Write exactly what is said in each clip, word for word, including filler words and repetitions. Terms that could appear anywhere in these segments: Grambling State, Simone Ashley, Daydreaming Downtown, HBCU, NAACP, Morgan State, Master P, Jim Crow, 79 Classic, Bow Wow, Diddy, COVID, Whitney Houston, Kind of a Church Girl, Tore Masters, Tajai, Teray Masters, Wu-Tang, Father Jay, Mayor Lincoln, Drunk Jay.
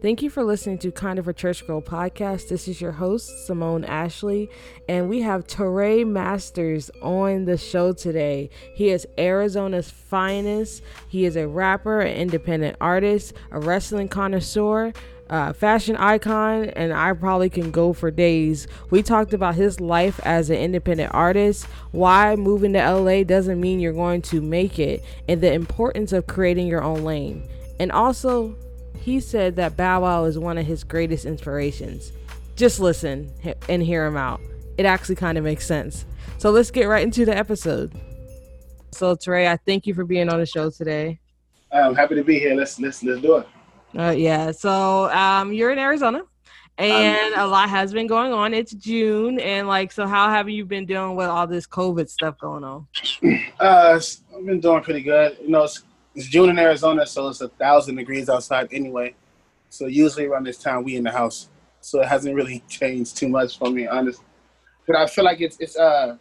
Thank you for listening to Kind of a Church Girl podcast. This is your host, Simone Ashley, and we have Tore Masters on the show today. He is Arizona's finest. He is a rapper, an independent artist, a wrestling connoisseur, Uh, fashion icon, and I probably can go for days. We talked about his life as an independent artist, why moving to L A doesn't mean you're going to make it, and the importance of creating your own lane. And also, he said that Bow Wow is one of his greatest inspirations. Just listen and hear him out. It actually kind of makes sense. So let's get right into the episode. So Teray, I thank you for being on the show today. I'm happy to be here. Let's let's let's do it. Uh, yeah, so um, you're in Arizona, and um, a lot has been going on. It's June, and like, so how have you been dealing with all this COVID stuff going on? Uh, I've been doing pretty good. You know, it's, it's June in Arizona, so it's a thousand degrees outside anyway. So usually around this time, we in the house. So it hasn't really changed too much for me, honestly. But I feel like it's it's uh,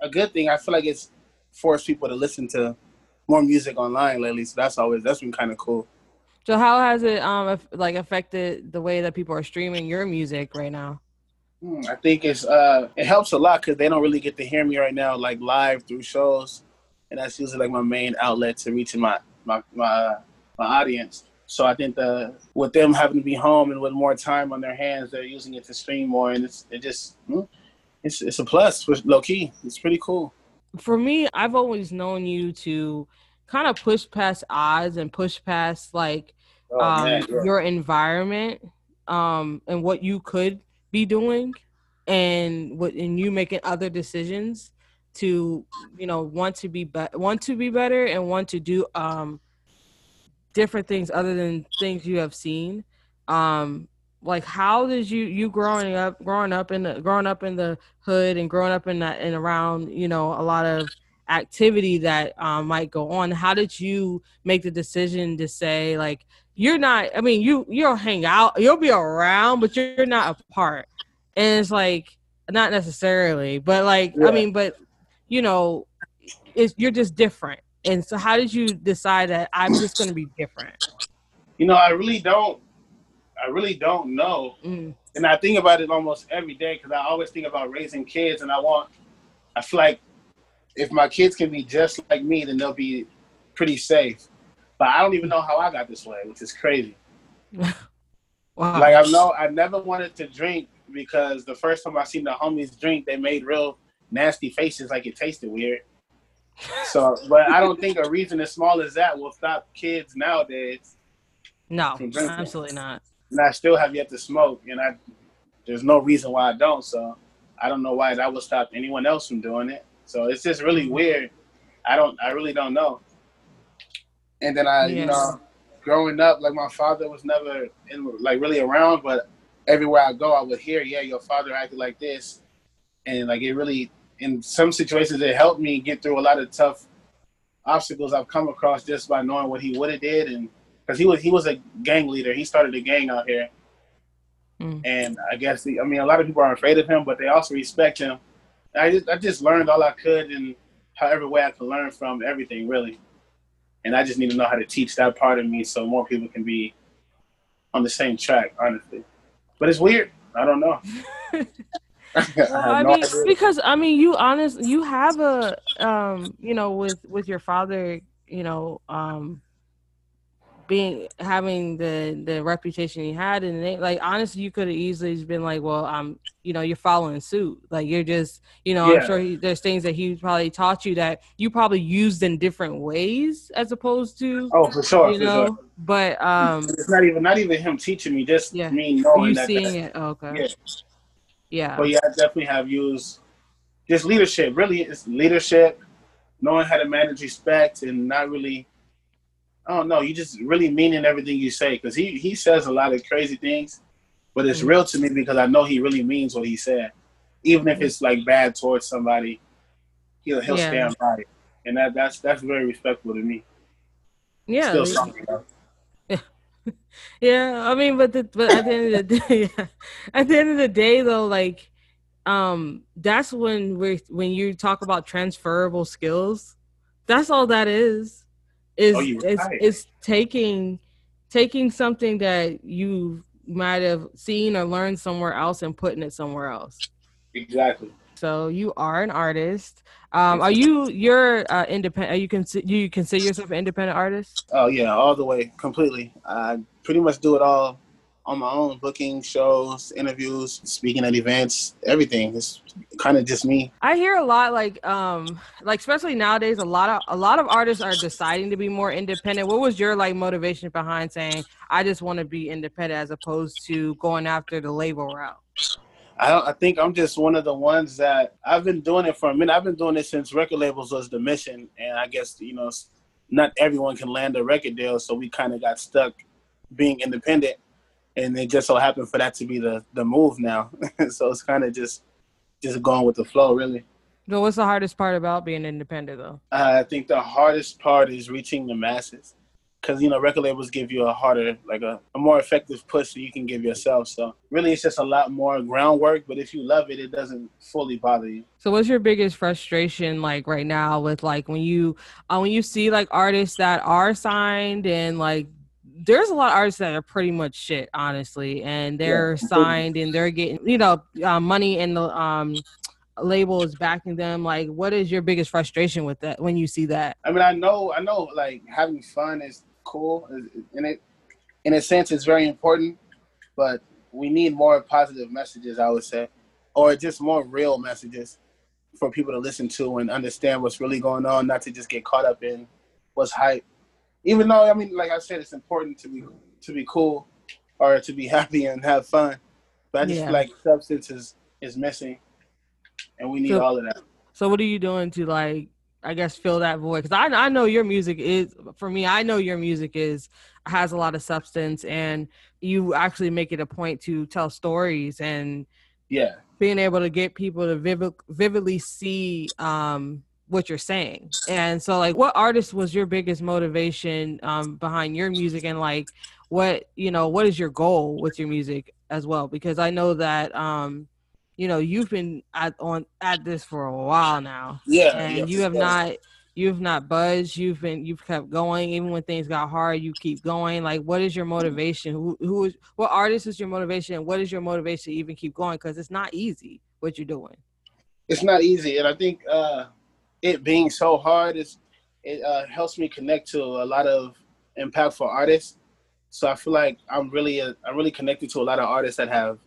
a good thing. I feel like it's forced people to listen to more music online lately. So that's always that's been kind of cool. So how has it um like affected the way that people are streaming your music right now? Hmm, I think it's uh it helps a lot because they don't really get to hear me right now like live through shows, and that's usually like my main outlet to reaching my my my, uh, my audience. So I think the with them having to be home and with more time on their hands, they're using it to stream more, and it's it just it's it's a plus for low key. It's pretty cool. For me, I've always known you to kind of push past odds and push past like oh, um, man, your environment um, and what you could be doing, and what and you making other decisions to you know want to be, be- want to be better and want to do um, different things other than things you have seen. Um, like how did you you growing up growing up in the, growing up in the hood and growing up in that and around you know a lot of activity that um, might go on. How did you make the decision to say like you're not? I mean, you you'll hang out, you'll be around, but you're not a part. And it's like not necessarily, but like yeah. I mean, but you know, it's you're just different. And so, how did you decide that I'm just going to be different? You know, I really don't. I really don't know. Mm. And I think about it almost every day because I always think about raising kids, and I want. I feel like. If my kids can be just like me, then they'll be pretty safe. But I don't even know how I got this way, which is crazy. Wow. Like, I know I never wanted to drink because the first time I seen the homies drink, they made real nasty faces like it tasted weird. So, but I don't think a reason as small as that will stop kids nowadays. No, absolutely not. And I still have yet to smoke, and I there's no reason why I don't. So I don't know why that would stop anyone else from doing it. So it's just really weird. I don't, I really don't know. And then I, yes. you know, growing up, like my father was never in, like really around, but everywhere I go, I would hear, yeah, your father acted like this. And like, it really, in some situations, it helped me get through a lot of tough obstacles I've come across just by knowing what he would have did. And cause he was, he was a gang leader. He started a gang out here. Mm. And I guess, the, I mean, a lot of people are afraid of him, but they also respect him. I just, I just learned all I could and however way I could learn from everything, really. And I just need to know how to teach that part of me so more people can be on the same track, honestly. But it's weird. I don't know. well, I, I no mean, idea. Because, I mean, you honestly, you have a, um, you know, with, with your father, you know, um, being having the, the reputation he had, and they, like honestly, you could have easily just been like, well, um, you know, you're following suit. Like you're just, you know, yeah. I'm sure he, there's things that he probably taught you that you probably used in different ways as opposed to. Oh, for sure, you for know. Sure. But um, it's not even not even him teaching me, just yeah. me knowing you that. You seeing that, it, oh, okay. Yeah. yeah. But yeah, I definitely have used just leadership. Really, it's leadership, knowing how to manage respect, and not really. I don't know. You just really meaning everything you say because he, he says a lot of crazy things, but it's mm-hmm. real to me because I know he really means what he said. Even if mm-hmm. it's like bad towards somebody, he'll he'll yeah. stand by it, and that that's that's very respectful to me. Yeah, still something though. Yeah. yeah. I mean, but the, but at the end of the day, yeah. at the end of the day though, like, um, that's when we when you talk about transferable skills, that's all that is. Is oh, it's, it's taking taking something that you might have seen or learned somewhere else and putting it somewhere else. Exactly. So you are an artist. Um, are you? You're uh, independent. Are you con- you consider yourself an independent artist? Oh yeah, all the way, completely. I pretty much do it all on my own: booking, shows, interviews, speaking at events, everything. It's kind of just me. I hear a lot, like, um, like especially nowadays, a lot of a lot of artists are deciding to be more independent. What was your like motivation behind saying I just want to be independent as opposed to going after the label route? I, don't, I think I'm just one of the ones that I've been doing it for a minute. I've been doing it since record labels was the mission. And I guess, you know, not everyone can land a record deal. So we kind of got stuck being independent. And it just so happened for that to be the, the move now. So it's kind of just just going with the flow, really. So what's the hardest part about being independent, though? Uh, I think the hardest part is reaching the masses. Because, you know, record labels give you a harder, like a, a more effective push that you can give yourself. So really, it's just a lot more groundwork. But if you love it, it doesn't fully bother you. So what's your biggest frustration like right now with like when you uh, when you see like artists that are signed and like there's a lot of artists that are pretty much shit, honestly, and they're yeah. signed and they're getting, you know, uh, money and the um, label is backing them. Like, what is your biggest frustration with that when you see that? I mean, I know, I know like having fun is cool, and it in a sense it's very important, but we need more positive messages, I would say, or just more real messages for people to listen to and understand what's really going on, not to just get caught up in what's hype. Even though, I mean, like I said, it's important to be to be cool or to be happy and have fun, but I just yeah. feel like substance is is missing, and we need so, all of that. So what are you doing to like I guess fill that void? Because I I know your music is, for me, I know your music is has a lot of substance, and you actually make it a point to tell stories and yeah, being able to get people to vivid, vividly see um what you're saying. And so, like, what artist was your biggest motivation um behind your music, and like, what you know, what is your goal with your music as well? Because I know that um. you know, you've been at on at this for a while now. Yeah. And yes, you have yes. not you've not budged. You've been you've kept going. Even when things got hard, you keep going. Like, what is your motivation? Who who is what artist is your motivation, and what is your motivation to even keep going? Because it's not easy what you're doing. It's not easy. And I think uh, it being so hard is it uh, helps me connect to a lot of impactful artists. So I feel like I'm really a, I'm really connected to a lot of artists that have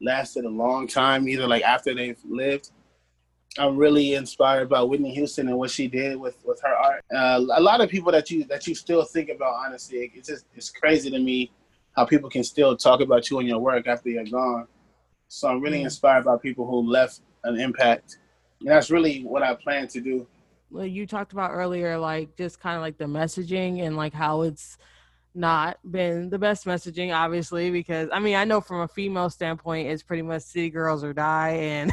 lasted a long time, either like after they've lived. I'm really inspired by Whitney Houston and what she did with, with her art. Uh, a lot of people that you that you still think about, honestly, it's just it's crazy to me how people can still talk about you and your work after you're gone. So I'm really inspired by people who left an impact, and that's really what I plan to do. Well, you talked about earlier, like just kind of like the messaging and like how it's not been the best messaging, obviously, because I mean, I know from a female standpoint, it's pretty much city girls or die, and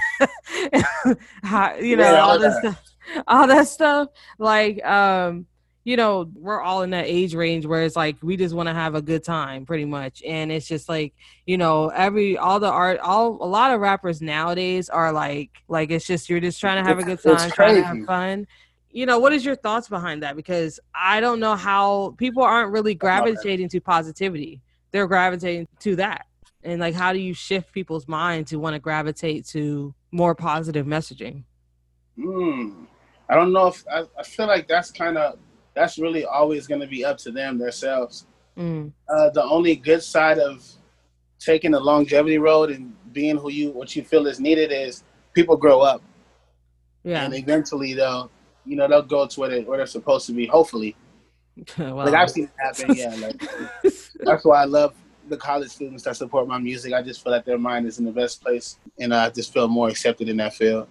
you know, yeah, all that stuff, all that stuff. Like, um, you know, we're all in that age range where it's like we just want to have a good time, pretty much. And it's just like, you know, every all the art, all a lot of rappers nowadays are like, like it's just you're just trying to have a good time, trying to have fun. You know, what is your thoughts behind that? Because I don't know how people aren't really gravitating to positivity. They're gravitating to that. And like, how do you shift people's mind to want to gravitate to more positive messaging? Mm, I don't know if I, I feel like that's kind of, that's really always going to be up to them themselves. Mm. Uh, the only good side of taking the longevity road and being who you, what you feel is needed is people grow up. Yeah. And eventually they'll, you know, they'll go to where, they, where they're supposed to be, hopefully. Wow. Like, I've seen it happen, yeah. Like, that's why I love the college students that support my music. I just feel like their mind is in the best place, and I just feel more accepted in that field.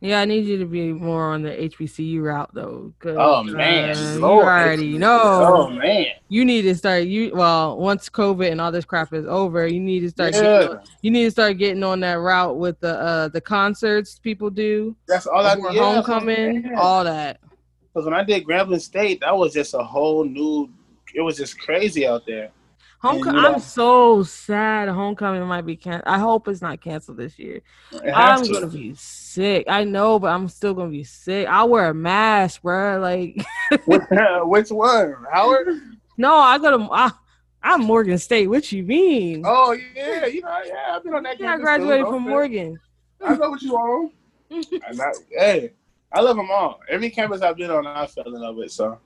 Yeah, I need you to be more on the H B C U route, though. Oh, man. Uh, you already know. Oh, man. You need to start, You well, once COVID and all this crap is over, you need to start, yeah. getting, on, you need to start getting on that route with the uh, the concerts people do. That's all I do. Yeah, homecoming, yeah. all that. Because when I did Grambling State, that was just a whole new, it was just crazy out there. Homecoming, I'm so sad homecoming might be canceled. I hope it's not canceled this year. I'm to. gonna be sick. I know, but I'm still gonna be sick. I'll wear a mask, bro. Like, which one, Howard? No, I go to I, I'm Morgan State. What you mean? Oh, yeah. You know, yeah. I've been on that campus. Yeah, I graduated from Morgan. I know what you on. I, hey, I love them all. Every campus I've been on, I fell in love with, so.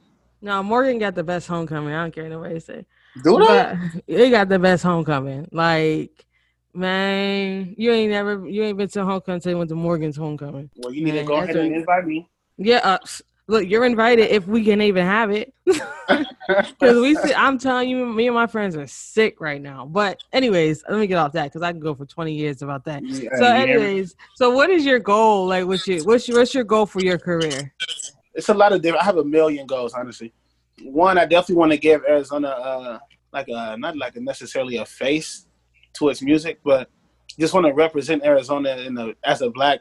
No, Morgan got the best homecoming. I don't care nobody say. Do they? They got the best homecoming. Like, man, you ain't never, you ain't been to homecoming until you went to Morgan's homecoming. Well, you need man, to go ahead and invite me. Yeah, uh, look, you're invited if we can even have it. Because we, see, I'm telling you, me and my friends are sick right now. But anyways, let me get off that because I can go for twenty years about that. Yeah, so, anyways, yeah. So what is your goal? Like, what's your, what's your, what's your goal for your career? It's a lot of different. I have a million goals, honestly. One, I definitely want to give Arizona uh, like a not like a necessarily a face to its music, but just want to represent Arizona in the, as a black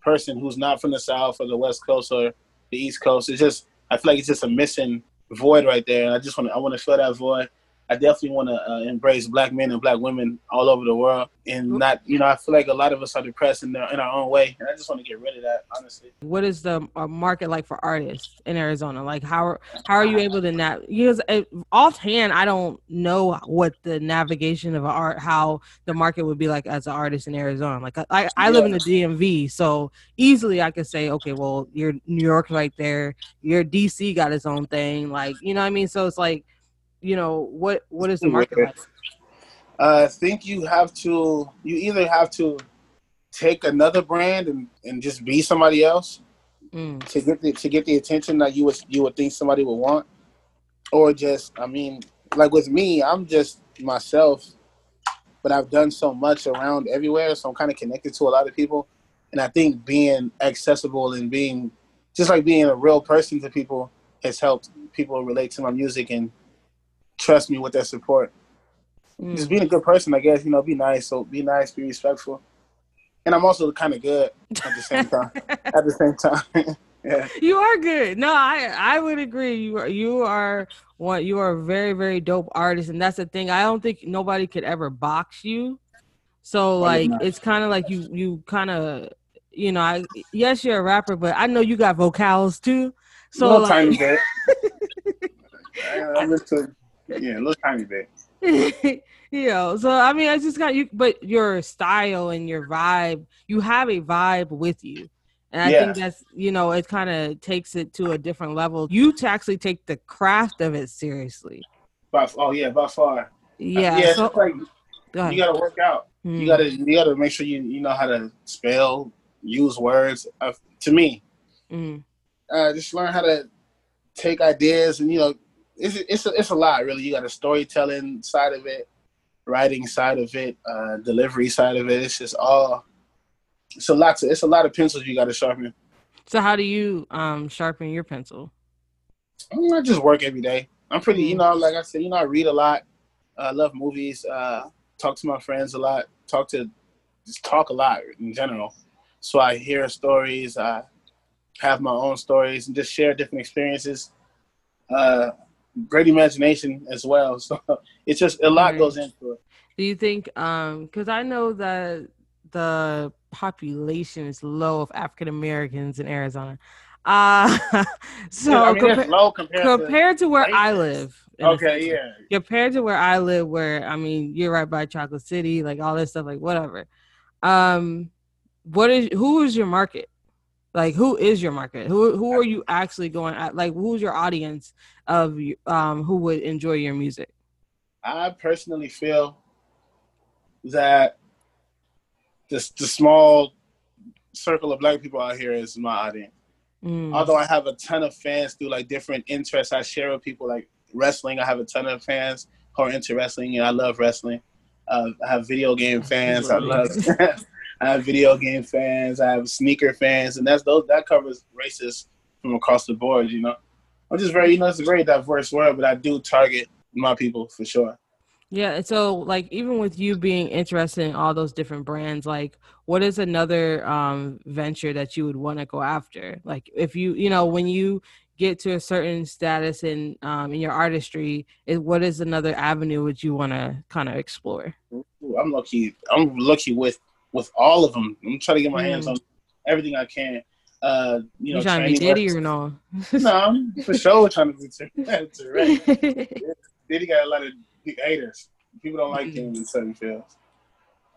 person who's not from the South or the West Coast or the East Coast. It's just, I feel like it's just a missing void right there. And I just want to, I want to fill that void. I definitely want to uh, embrace black men and black women all over the world. And not, you know, I feel like a lot of us are depressed in, their, in our own way. And I just want to get rid of that, honestly. What is the uh, market like for artists in Arizona? Like, how are, how are you able to nav- Because uh, offhand, I don't know what the navigation of art, how the market would be like as an artist in Arizona. Like, I, I, I yeah. live in the D M V, so easily I could say, okay, well, you're New York right there. Your D C got its own thing. Like, you know what I mean? So it's like, you know, what, what is the market like? Uh, I think you have to, you either have to take another brand and, and just be somebody else mm. to get the, to get the attention that you would, you would think somebody would want. Or just, I mean, like with me, I'm just myself, but I've done so much around everywhere. So I'm kind of connected to a lot of people. And I think being accessible and being, just like being a real person to people has helped people relate to my music and trust me with their support. Mm. Just being a good person, I guess, you know, be nice. So be nice, be respectful. And I'm also kind of good at the same time. At the same time. Yeah. You are good. No, I, I would agree. You are, you are one, you are a very, very dope artist. And that's the thing. I don't think nobody could ever box you. So like, it's kind of like you, you kind of, you know, I, yes, you're a rapper, but I know you got vocals too. So little like, tiny bit. I listen. Yeah, a little tiny bit. You know, so I mean, I just got you, but your style and your vibe, you have a vibe with you. And I yeah. think that's, you know, it kind of takes it to a different level. You to actually take the craft of it seriously. By, oh, yeah, by far. Yeah. Uh, yeah, so, it's like, go you got to work out. Mm. You got to you gotta make sure you, you know how to spell, use words. Uh, to me, mm. uh, just learn how to take ideas and, you know, It's it's a, it's a lot, really. You got a storytelling side of it, writing side of it, uh, delivery side of it. It's just all. It's a lot. To, it's a lot of pencils you got to sharpen. So how do you um, sharpen your pencil? I, mean, I just work every day. I'm pretty, you know, like I said, you know, I read a lot. I uh, love movies. Uh, talk to my friends a lot. Talk to, just talk a lot in general. So I hear stories. I have my own stories and just share different experiences. Uh, Great imagination as well. So it's just a lot right. goes into it. Do you think, um, because I know that the population is low of African Americans in Arizona. Uh, so yeah, I mean, compa- low compared, compared to, to where I live. Okay, yeah. Compared to where I live, where, I mean, you're right by Chocolate City, like all this stuff, like whatever. Um, what is, who is your market? Like, who is your market? Who who are you actually going at? Like, who's your audience of um, who would enjoy your music? I personally feel that this, the small circle of black people out here is my audience. Mm. Although I have a ton of fans through, like, different interests I share with people, like wrestling. I have a ton of fans who are into wrestling, and I love wrestling. Uh, I have video game fans. I love I have video game fans. I have sneaker fans, and that's those that covers races from across the board. You know, I'm just very, you know, it's a very diverse world, but I do target my people for sure. Yeah. So, like, even with you being interested in all those different brands, like, what is another um, venture that you would want to go after? Like, if you, you know, when you get to a certain status in um, in your artistry, it, what is another avenue would you want to kind of explore? Ooh, I'm lucky. I'm lucky with. With all of them, I'm trying to get my hands mm. on everything I can. Uh, you know, you trying to be Diddy or no? No, I'm for sure trying to be Teray. Diddy got a lot of big haters. People don't like him in certain fields.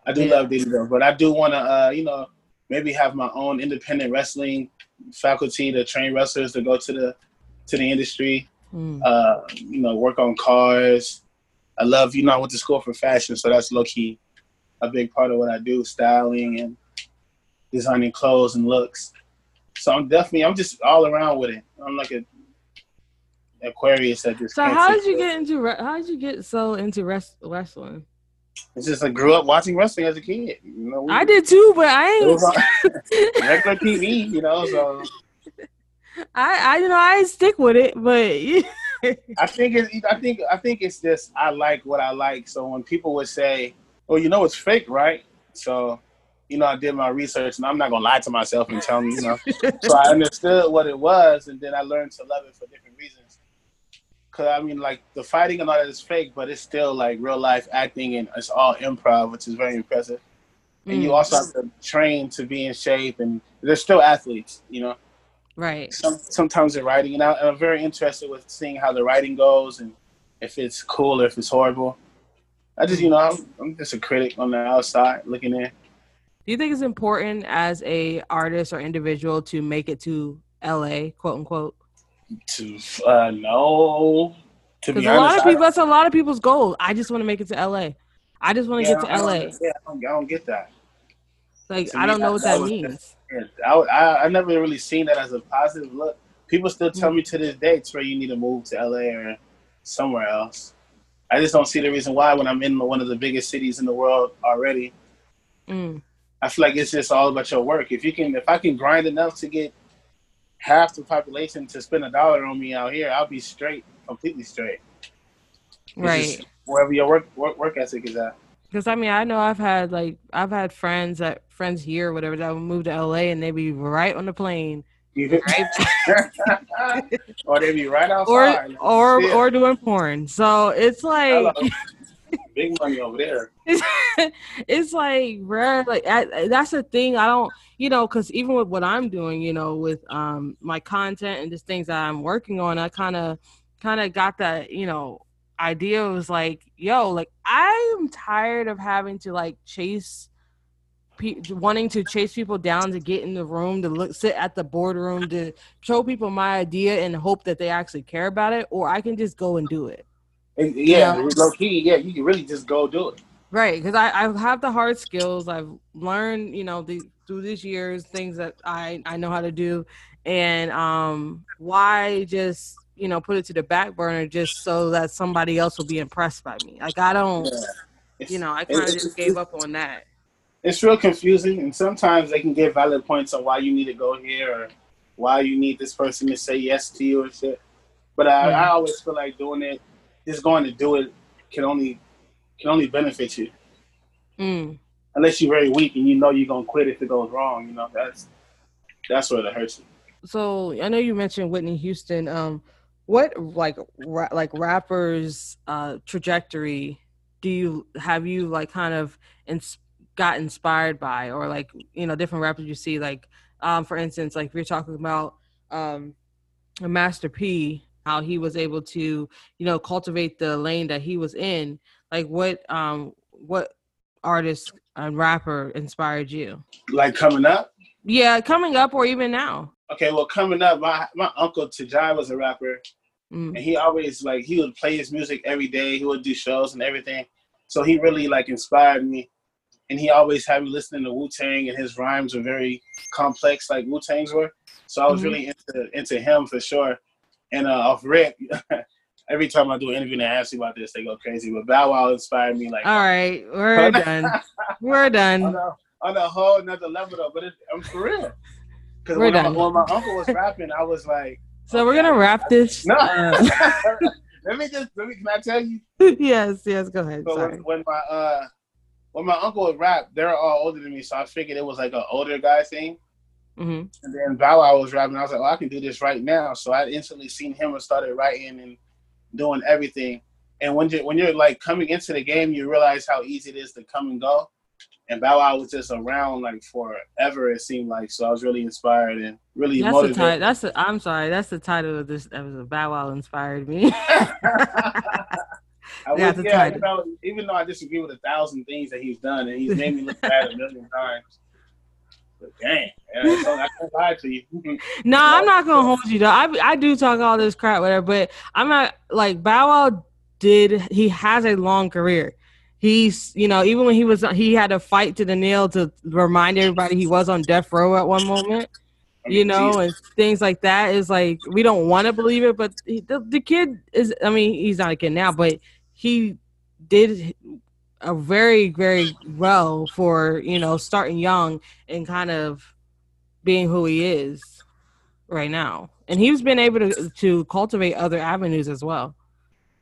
I do yeah. love Diddy though, but I do want to, uh, you know, maybe have my own independent wrestling faculty to train wrestlers to go to the to the industry. Mm. Uh, you know, work on cars. I love, you know, I went to school for fashion, so that's low key a big part of what I do, styling and designing clothes and looks. So I'm definitely, I'm just all around with it. I'm like a Aquarius at this. So how did you get into how did you get so into rest, wrestling? It's just I grew up watching wrestling as a kid. You know, we, I did too, but I ain't. It was on regular T V, you know. So I, I you know, I stick with it, but yeah. I think it's, I think, I think it's just I like what I like. So when people would say, "Oh, you know, it's fake, right?" So, you know, I did my research, and I'm not gonna lie to myself and tell me, you know. So I understood what it was, and then I learned to love it for different reasons. Cause I mean, like the fighting and all that is fake, but it's still like real life acting, and it's all improv, which is very impressive. Mm. And you also have to train to be in shape, and they're still athletes, you know. Right. Some, sometimes they're writing, and I, I'm very interested with seeing how the writing goes, and if it's cool or if it's horrible. I just, you know, I'm, I'm just a critic on the outside looking in. Do you think it's important as a artist or individual to make it to L A, quote unquote? To uh, no, to be honest, because a lot of people, that's a lot of people's goal. I just want to make it to L A. I just want to yeah, get to I L A. Yeah, I, don't, I don't get that. Like to I me, don't know I, what that, that means. I, I I never really seen that as a positive look. People still tell mm-hmm. me to this day, it's where you need to move to L A or somewhere else. I just don't see the reason why when I'm in one of the biggest cities in the world already. Mm. I feel like it's just all about your work. If you can, if I can grind enough to get half the population to spend a dollar on me out here, I'll be straight, completely straight. Right. Wherever your work, work work ethic is at. Because I mean, I know I've had like I've had friends that friends here, or whatever, that would move to L A and they be right on the plane, right? Or they be right outside, or or, yeah. or doing porn. So it's like. Big money over there. It's like, bruh, like I, that's the thing. I don't, you know, because even with what I'm doing, you know, with um my content and just things that I'm working on, I kind of, kind of got that, you know, idea. It was like, yo, like I am tired of having to like chase, pe- wanting to chase people down to get in the room to look, sit at the boardroom to show people my idea and hope that they actually care about it, or I can just go and do it. And yeah, yeah. Low key, yeah, you can really just go do it. Right, because I, I have the hard skills. I've learned, you know, the, through these years, things that I, I know how to do. And um, why just, you know, put it to the back burner just so that somebody else will be impressed by me? Like, I don't, yeah. you know, I kind of just gave up on that. It's real confusing. And sometimes they can get valid points on why you need to go here or why you need this person to say yes to you or shit. But I, yeah. I always feel like doing it. Just going to do it can only can only benefit you, mm. unless you're very weak and you know you're gonna quit if it goes wrong. You know that's that's where it hurts you. So I know you mentioned Whitney Houston. Um, what like ra- like rappers' uh, trajectory do you have you like kind of ins- got inspired by, or like you know different rappers you see like um, for instance like we're talking about um, Master P. How he was able to, you know, cultivate the lane that he was in. Like, what, um, what artist and rapper inspired you? Like coming up? Yeah, coming up, or even now. Okay, well, coming up, my my uncle Tajai was a rapper, mm. and he always like he would play his music every day. He would do shows and everything, so he really like inspired me. And he always had me listening to Wu-Tang, and his rhymes were very complex, like Wu-Tang's were. So I was mm. really into into him for sure. And uh, off rip, every time I do an interview and I ask you about this, they go crazy. But Bow Wow inspired me. Like, all right, we're done. We're done. On a, on a whole nother level, though. But it, I'm for real. Because when, when my uncle was rapping, I was like, so okay, we're gonna wrap I, this. No. let me just let me. Can I tell you? Yes, yes. Go ahead. So sorry. When, when my uh, when my uncle would rap, they're all older than me, so I figured it was like an older guy thing. Mm-hmm. And then Bow Wow was rapping. I was like, "Oh, I can do this right now!" So I instantly seen him and started writing and doing everything. And when you when you're like coming into the game, you realize how easy it is to come and go. And Bow Wow was just around like forever. It seemed like so. I was really inspired and really that's motivated. The t- that's the, I'm sorry. That's the title of this episode. Bow Wow inspired me. I I yeah, would, yeah, you know, even though I disagree with a thousand things that he's done, and he's made me look bad a million times. But dang, yeah, so I can't lie to you. No, I'm not gonna hold you though. I I do talk all this crap with her, but I'm not like Bow Wow did. He has a long career. He's, you know, even when he was, he had a fight to the nail to remind everybody he was on death row at one moment, you know, and things like that. Is like, we don't want to believe it, but he, the, the kid is, I mean, he's not a kid now, but he did a very, very well for, you know, starting young and kind of being who he is right now. And he's been able to, to cultivate other avenues as well.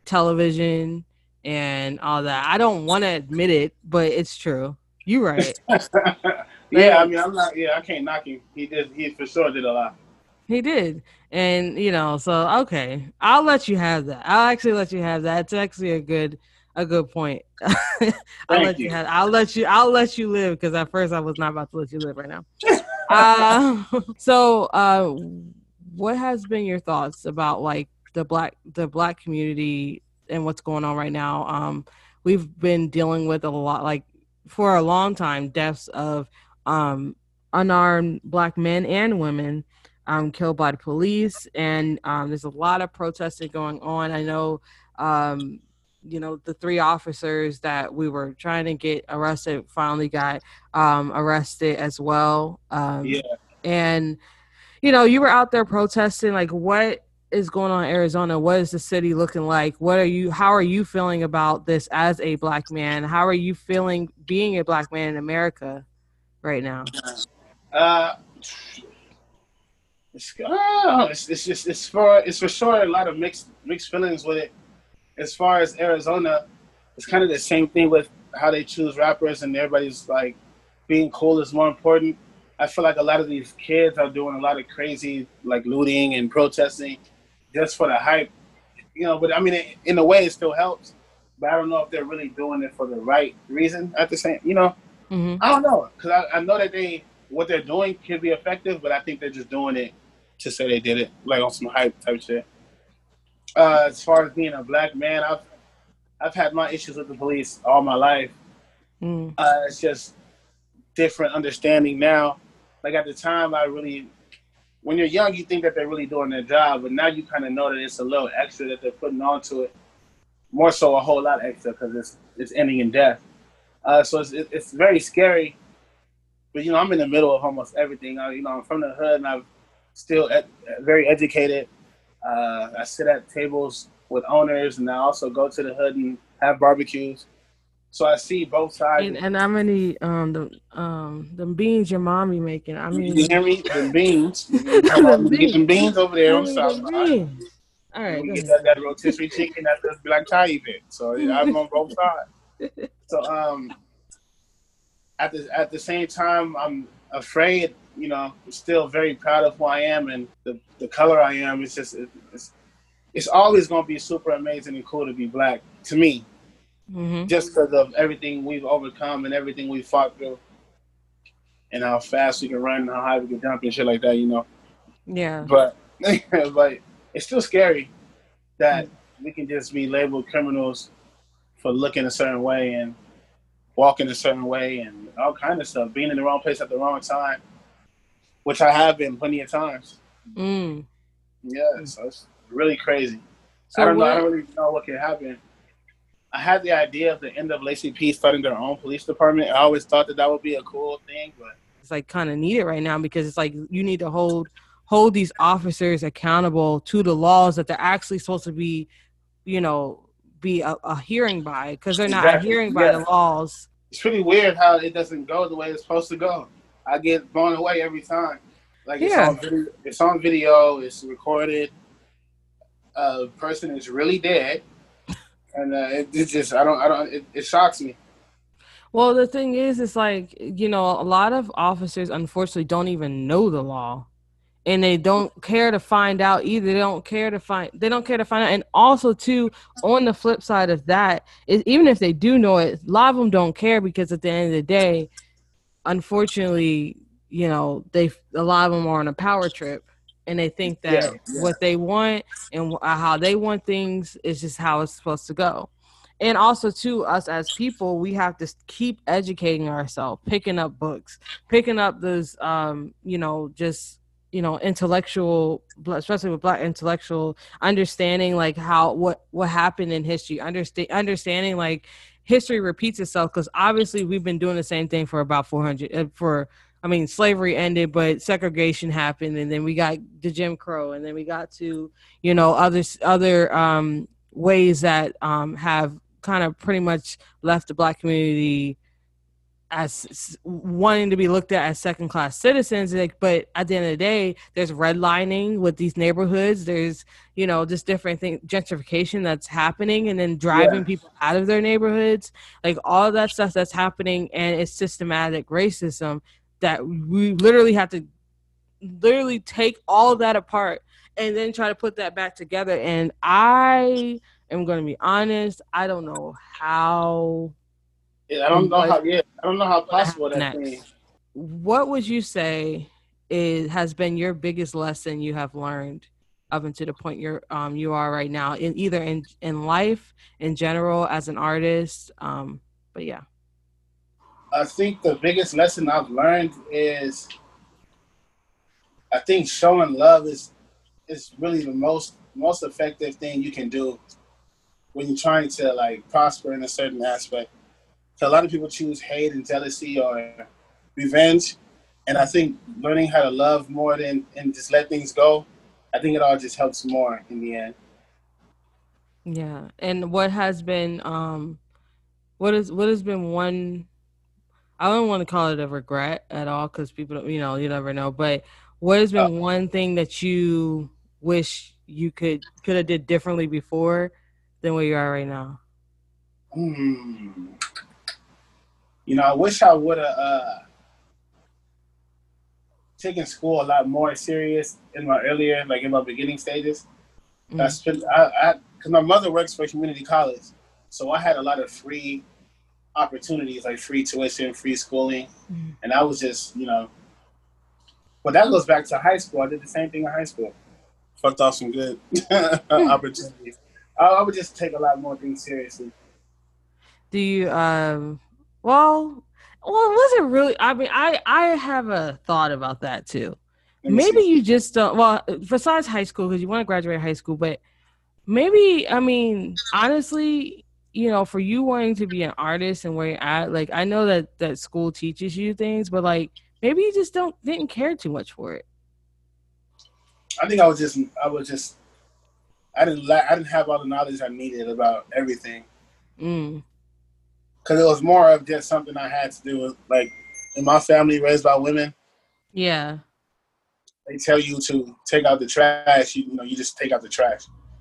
Television, and all that. I don't want to admit it, but it's true. You're right. Yeah, I mean, I'm not. Yeah, I can't knock him. He did. He for sure did a lot. He did, and you know. So okay, I'll let you have that. I'll actually let you have that. It's actually a good, a good point. I'll let you. you have, I'll let you. I'll let you live, because at first I was not about to let you live right now. uh, so, uh, what has been your thoughts about like the black the black community and what's going on right now? Um, we've been dealing with a lot, like for a long time, deaths of um, unarmed black men and women um, killed by the police. And um, there's a lot of protesting going on. I know, um, you know, the three officers that we were trying to get arrested finally got um, arrested as well. Um, yeah. And, you know, you were out there protesting, like what is going on in Arizona? What is the city looking like? What are you, how are you feeling about this as a black man? How are you feeling being a black man in America right now? Uh, it's, oh, it's, it's just, it's for, it's for sure a lot of mixed, mixed feelings with it. As far as Arizona, it's kind of the same thing with how they choose rappers, and everybody's like being cool is more important. I feel like a lot of these kids are doing a lot of crazy, like looting and protesting, just for the hype, you know. But I mean, it, in a way, it still helps. But I don't know if they're really doing it for the right reason. At the same, you know, mm-hmm. I don't know, because I, I know that they what they're doing can be effective, but I think they're just doing it to say they did it, like on some hype type shit. Uh, as far as being a black man, I've I've had my issues with the police all my life. Mm. Uh, it's just different understanding now. Like at the time, I really, when you're young, you think that they're really doing their job, but now you kind of know that it's a little extra that they're putting onto it, more so a whole lot extra, because it's it's ending in death. Uh, so it's it's very scary. But you know, I'm in the middle of almost everything. I, you know, I'm from the hood, and I'm still ed- very educated. Uh, I sit at tables with owners, and I also go to the hood and have barbecues. So I see both sides. And, and how many um the um the beans your mom be making? I mean, you hear me? The beans. the beans. Get some beans over there. I mean, I'm sorry. All right. We get that, that rotisserie chicken at the black tie event. So yeah, I'm on both sides. So um, at the at the same time, I'm afraid. You know, I'm still very proud of who I am and the the color I am. It's just it, it's it's always gonna be super amazing and cool to be black to me. Mm-hmm. Just because of everything we've overcome and everything we've fought through, and how fast we can run and how high we can jump and shit like that, you know. Yeah. But but it's still scary that mm-hmm. we can just be labeled criminals for looking a certain way and walking a certain way and all kind of stuff, being in the wrong place at the wrong time, which I have been plenty of times. Mm. Yeah, so it's really crazy. So I don't what? know. I don't really know what can happen. I had the idea of the N double A C P starting their own police department. I always thought that that would be a cool thing, but it's like kind of needed right now, because it's like you need to hold hold these officers accountable to the laws that they're actually supposed to be, you know, be a, a hearing by, because they're not exactly. adhering by yeah. the laws. It's pretty weird how it doesn't go the way it's supposed to go. I get blown away every time. Like yeah. it's on video, it's on video, it's recorded. A person is really dead. And uh, it, it just, I don't, I don't, it, it shocks me. Well, the thing is, it's like, you know, a lot of officers, unfortunately, don't even know the law, and they don't care to find out either. They don't care to find, they don't care to find out. And also too, on the flip side of that is, even if they do know it, a lot of them don't care, because at the end of the day, unfortunately, you know, they, a lot of them are on a power trip. And they think that yeah, yeah. what they want and how they want things is just how it's supposed to go. And also, too, us as people, we have to keep educating ourselves, picking up books, picking up those, um, you know, just, you know, intellectual, especially with Black intellectual, understanding, like, how, what, what happened in history, understand, understanding, like, history repeats itself, because obviously we've been doing the same thing for about four hundred, for, I mean, slavery ended, but segregation happened, and then we got the Jim Crow, and then we got to, you know, other, other um, ways that um, have kind of pretty much left the Black community as wanting to be looked at as second class citizens. Like, but at the end of the day, there's redlining with these neighborhoods. There's, you know, just different things, gentrification that's happening, and then driving yeah. people out of their neighborhoods, like all that stuff that's happening. And it's systematic racism that we literally have to literally take all that apart and then try to put that back together. And I am going to be honest, I don't know how Yeah, I don't know how. Yeah, I don't know how possible that thing. What would you say is has been your biggest lesson you have learned up until the point you're um you are right now, in either in in life in general as an artist? Um, but yeah, I think the biggest lesson I've learned is, I think showing love is is really the most most effective thing you can do when you're trying to like prosper in a certain aspect. So a lot of people choose hate and jealousy or revenge. And I think learning how to love more than and just let things go, I think it all just helps more in the end. Yeah. And what has been, um, what is what has been one, I don't want to call it a regret at all, because people, don't, you know, you never know. But what has been uh, one thing that you wish you could could have did differently before than where you are right now? Hmm. You know, I wish I would have uh, taken school a lot more serious in my earlier, like in my beginning stages. Mm-hmm. I spent, I, because my mother works for a community college, so I had a lot of free opportunities, like free tuition, free schooling, mm-hmm. and I was just, you know. But that goes back to high school. I did the same thing in high school. Fucked off some good opportunities. I, I would just take a lot more things seriously. Do you? Um... Well, well, was it really? I mean, I, I have a thought about that too. Maybe you just don't. Well, besides high school, because you want to graduate high school, but maybe, I mean, honestly, you know, for you wanting to be an artist and where you're at, like, I know that that school teaches you things, but like maybe you just don't didn't care too much for it. I think I was just I was just I didn't la- I didn't have all the knowledge I needed about everything. Mm. Because it was more of just something I had to do with, like, in my family, raised by women. Yeah. They tell you to take out the trash. You, you know, you just take out the trash.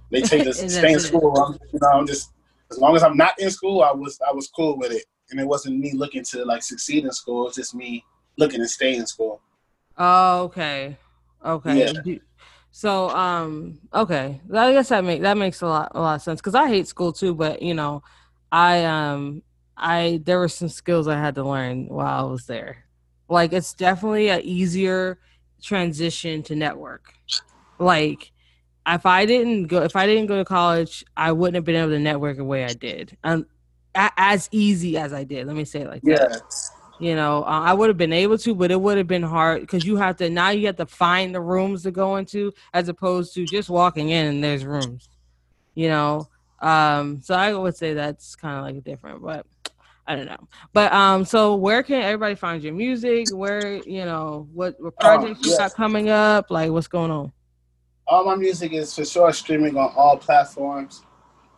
They take the stay in school. I'm, you know, I'm just, as long as I'm not in school, I was I was cool with it. And it wasn't me looking to, like, succeed in school. It's just me looking to stay in school. Oh, okay. Okay. Yeah. So, um, okay. I guess that, make, that makes a lot, a lot of sense. Because I hate school, too. But, you know, I... um. I there were some skills I had to learn while I was there. Like, it's definitely an easier transition to network. Like, if I didn't go if I didn't go to college, I wouldn't have been able to network the way I did. Um, as easy as I did. Let me say it like that. Yes. You know, uh, I would have been able to, but it would have been hard because you have to now you have to find the rooms to go into as opposed to just walking in and there's rooms. You know, um, so I would say that's kind of like different, but. I don't know. But um, so where can everybody find your music? Where, you know, what, what projects oh, yes. you got coming up? Like, what's going on? All my music is for sure streaming on all platforms.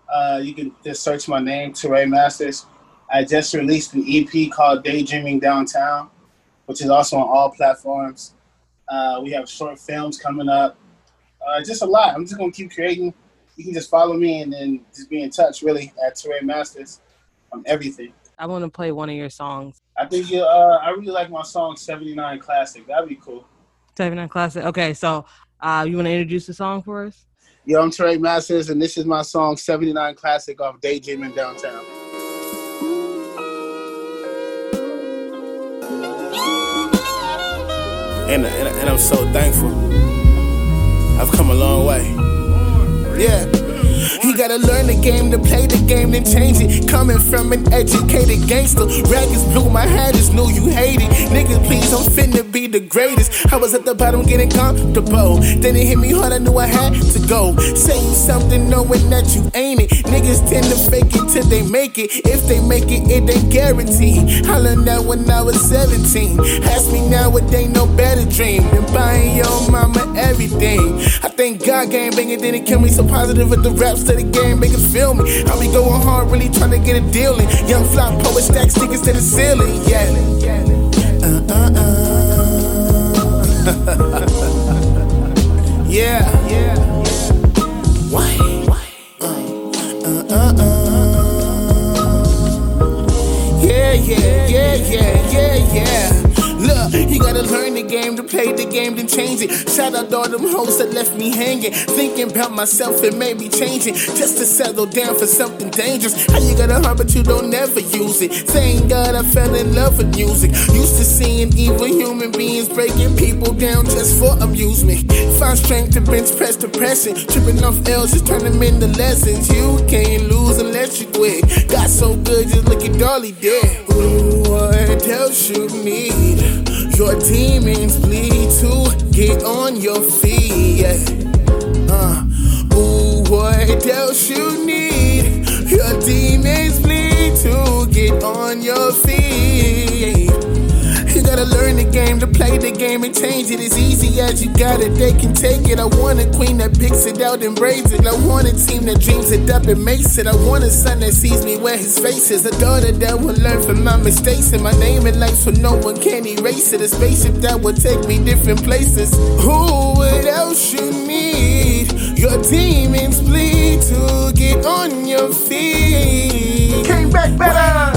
Uh, you can just search my name, Tore Masters. I just released an E P called Daydreaming Downtown, which is also on all platforms. Uh, we have short films coming up. Uh, just a lot. I'm just going to keep creating. You can just follow me and then just be in touch, really, at Tore Masters on everything. I want to play one of your songs. I think you, uh, I really like my song seventy-nine Classic. That'd be cool. seventy-nine Classic. Okay, so uh, you want to introduce the song for us? Yo, I'm Teray Masters, and this is my song seventy-nine Classic off Daydreaming Downtown. And, and, and I'm so thankful. I've come a long way. Yeah. gotta learn the game to play the game, then change it. Coming from an educated gangster, raggeds blue, my hat is new, you hate it. Niggas, please, I'm finna be the greatest. I was at the bottom getting comfortable, then it hit me hard, I knew I had to go. Saying something knowing that you ain't it. Niggas tend to fake it till they make it. If they make it, it ain't guaranteed. I learned that when I was seventeen. Ask me now, it ain't no better dream than buying your mama everything. I thank God game banging didn't kill me, so positive with the raps to the game, make it feel me. I be going hard, really trying to get a deal in. Young fly poet stack stickers to the ceiling, yeah. Uh-uh-uh. Yeah, yeah. Why? Uh-uh-uh. Yeah, yeah, yeah, yeah, yeah, yeah. Look, you gotta learn the game to play the game, then change it. Shout out all them hoes that left me hanging, thinking about myself and made me changing, just to settle down for something dangerous. How you got a heart but you don't never use it? Thank God I fell in love with music. Used to seeing evil human beings breaking people down just for amusement. Find strength to bench press depression, tripping off L's just turn them into lessons. You can't lose unless you quit. Got so good just look at Dolly dead. Ooh, what else you need? Your demons bleed to get on your feet. Yeah. Uh, ooh, what else you need? Your demons bleed to get on your feet. You gotta learn the game to play the game and change it. As easy as you got it, they can take it. I want a queen that picks it out and braids it. I want a team that dreams it up and makes it. I want a son that sees me where his face is. A daughter that will learn from my mistakes and my name in life so no one can erase it. A spaceship that will take me different places. Ooh, what else you need? Your demons bleed to get on your feet. Came back better.